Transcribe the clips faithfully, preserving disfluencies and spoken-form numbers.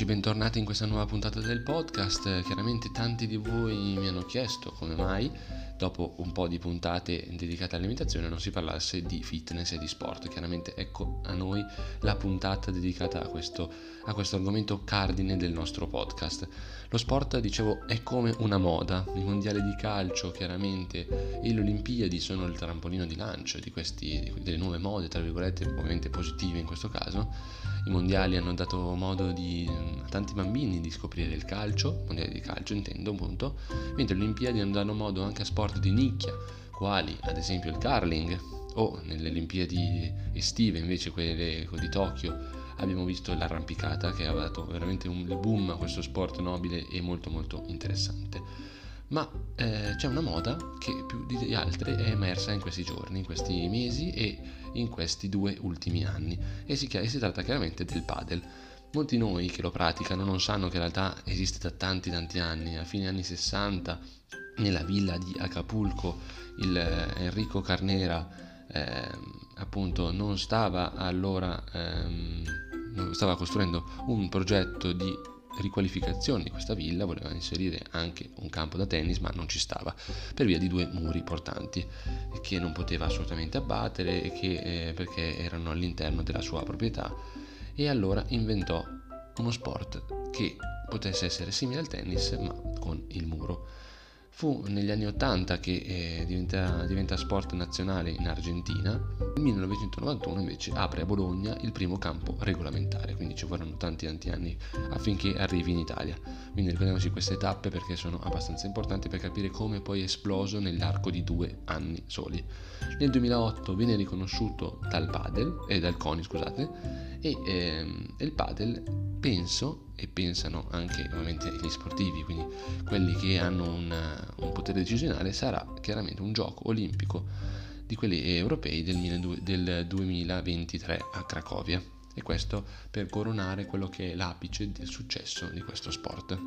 Eccoci, bentornati in questa nuova puntata del podcast. Chiaramente tanti di voi mi hanno chiesto come mai dopo un po' di puntate dedicate all'alimentazione non si parlasse di fitness e di sport. Chiaramente ecco a noi la puntata dedicata a questo, a questo argomento cardine del nostro podcast. Lo sport, dicevo, è come una moda. I mondiali di calcio chiaramente e le Olimpiadi sono il trampolino di lancio di questi, delle nuove mode, tra virgolette, ovviamente positive in questo caso. I mondiali hanno dato modo di, a tanti bambini di scoprire il calcio, mondiali di calcio intendo appunto, mentre le Olimpiadi danno modo anche a sport di nicchia, quali ad esempio il curling, o nelle Olimpiadi estive invece quelle di Tokyo abbiamo visto l'arrampicata, che ha dato veramente un boom a questo sport nobile e molto molto interessante. Ma eh, c'è una moda che più di altre è emersa in questi giorni, in questi mesi e in questi due ultimi anni, e si, chiama, si tratta chiaramente del padel. Molti di noi che lo praticano non sanno che in realtà esiste da tanti tanti anni. A fine anni sessanta, nella villa di Acapulco, il Enrico Carnera eh, appunto non stava allora ehm, stava costruendo un progetto di riqualificazione di questa villa, voleva inserire anche un campo da tennis, ma non ci stava per via di due muri portanti che non poteva assolutamente abbattere e che, eh, perché erano all'interno della sua proprietà, e allora inventò uno sport che potesse essere simile al tennis ma con il muro. Fu negli anni ottanta che eh, diventa, diventa sport nazionale in Argentina. Nel millenovecentonovantuno invece apre a Bologna il primo campo regolamentare, quindi ci vorranno tanti tanti anni affinché arrivi in Italia. Quindi ricordiamoci queste tappe perché sono abbastanza importanti per capire come poi è esploso nell'arco di due anni soli. Nel duemilaotto viene riconosciuto dal Padel, eh, dal CONI scusate, e ehm, il Padel penso e pensano anche ovviamente gli sportivi, quindi quelli che hanno una, un potere decisionale, sarà chiaramente un gioco olimpico di quelli europei del duemilaventitré a Cracovia, e questo per coronare quello che è l'apice del successo di questo sport.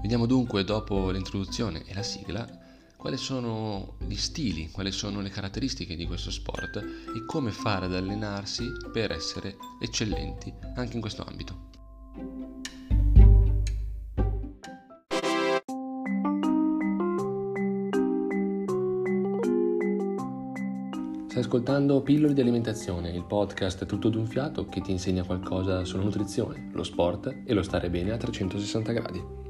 Vediamo dunque, dopo l'introduzione e la sigla, quali sono gli stili, quali sono le caratteristiche di questo sport e come fare ad allenarsi per essere eccellenti anche in questo ambito. Stai ascoltando Pillole di Alimentazione, il podcast tutto d'un fiato che ti insegna qualcosa sulla nutrizione, lo sport e lo stare bene a trecentosessanta gradi.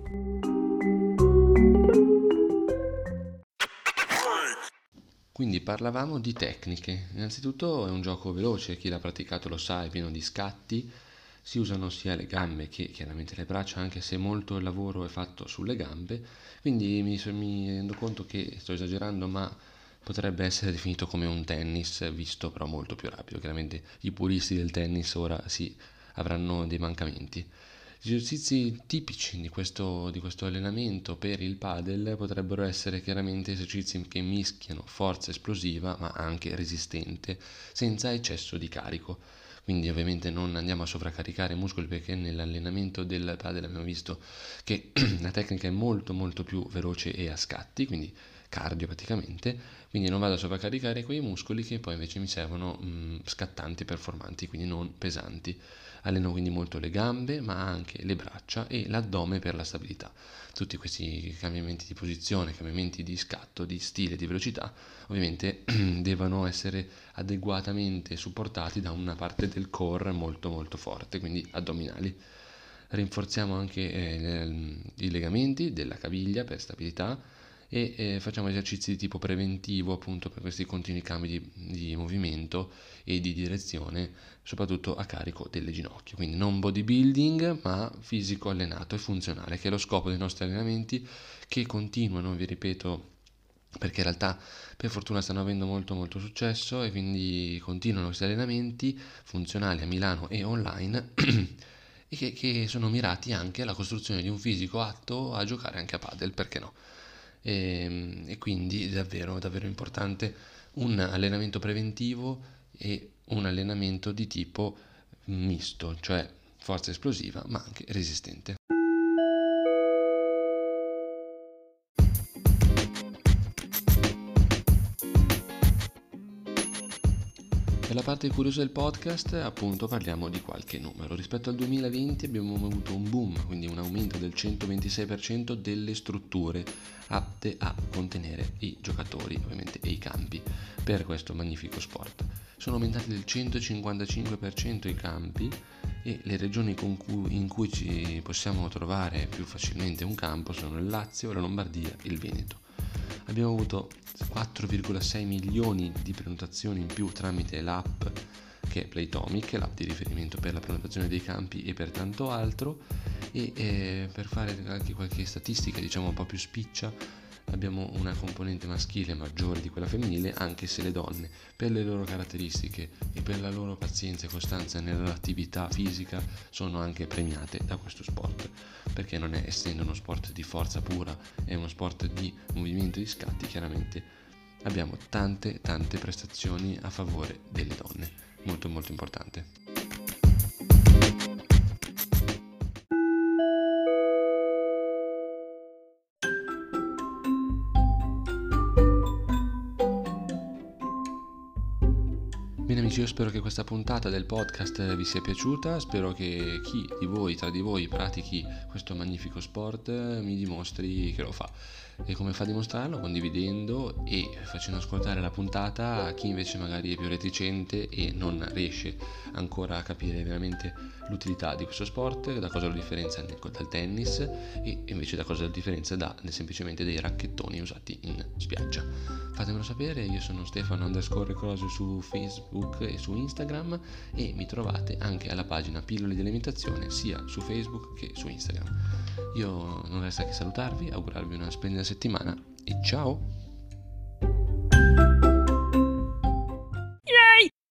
Quindi parlavamo di tecniche. Innanzitutto è un gioco veloce, chi l'ha praticato lo sa, è pieno di scatti. Si usano sia le gambe che chiaramente le braccia, anche se molto lavoro è fatto sulle gambe. Quindi mi, mi rendo conto che sto esagerando, ma potrebbe essere definito come un tennis, visto però molto più rapido. Chiaramente i puristi del tennis ora sì, avranno dei mancamenti. Gli esercizi tipici di questo, di questo allenamento per il padel potrebbero essere chiaramente esercizi che mischiano forza esplosiva ma anche resistente, senza eccesso di carico. Quindi ovviamente non andiamo a sovraccaricare i muscoli, perché nell'allenamento del padel abbiamo visto che la tecnica è molto molto più veloce e a scatti, quindi cardio praticamente, quindi non vado a sovraccaricare quei muscoli che poi invece mi servono mh, scattanti e performanti, quindi non pesanti. Alleno quindi molto le gambe ma anche le braccia e l'addome per la stabilità. Tutti questi cambiamenti di posizione, cambiamenti di scatto, di stile, di velocità ovviamente devono essere adeguatamente supportati da una parte del core molto molto forte, quindi addominali. Rinforziamo anche eh, i legamenti della caviglia per stabilità e eh, facciamo esercizi di tipo preventivo appunto per questi continui cambi di, di movimento e di direzione, soprattutto a carico delle ginocchia, quindi non bodybuilding ma fisico allenato e funzionale, che è lo scopo dei nostri allenamenti, che continuano, vi ripeto, perché in realtà per fortuna stanno avendo molto molto successo e quindi continuano questi allenamenti funzionali a Milano e online e che, che sono mirati anche alla costruzione di un fisico atto a giocare anche a padel, perché no? E, e quindi è davvero davvero importante un allenamento preventivo e un allenamento di tipo misto, cioè forza esplosiva ma anche resistente. Per la parte curiosa del podcast, appunto, parliamo di qualche numero. Rispetto al duemilaventi abbiamo avuto un boom, quindi un aumento del centoventisei per cento delle strutture apte a contenere i giocatori, ovviamente, e i campi per questo magnifico sport. Sono aumentati del centocinquantacinque per cento i campi e le regioni con cui, in cui ci possiamo trovare più facilmente un campo sono il Lazio, la Lombardia e il Veneto. Abbiamo avuto quattro virgola sei milioni di prenotazioni in più tramite l'app che è Playtomic, l'app di riferimento per la prenotazione dei campi e per tanto altro, e eh, per fare anche qualche statistica, diciamo, un po' più spiccia, abbiamo una componente maschile maggiore di quella femminile, anche se le donne, per le loro caratteristiche e per la loro pazienza e costanza nell'attività fisica, sono anche premiate da questo sport, perché non è, essendo uno sport di forza pura, è uno sport di movimento e di scatti, chiaramente abbiamo tante tante prestazioni a favore delle donne, molto molto importante. Bene amici, io spero che questa puntata del podcast vi sia piaciuta, spero che chi di voi, tra di voi, pratichi questo magnifico sport mi dimostri che lo fa. E come fa a dimostrarlo? Condividendo e facendo ascoltare la puntata a chi invece magari è più reticente e non riesce ancora a capire veramente l'utilità di questo sport, da cosa lo differenzia dal tennis e invece da cosa lo differenzia da semplicemente dei racchettoni usati in spiaggia. Fatemelo sapere, io sono Stefano recrosio su Facebook e su Instagram e mi trovate anche alla pagina Pillole di Alimentazione sia su Facebook che su Instagram. Io non resta che salutarvi, augurarvi una splendida settimana e ciao!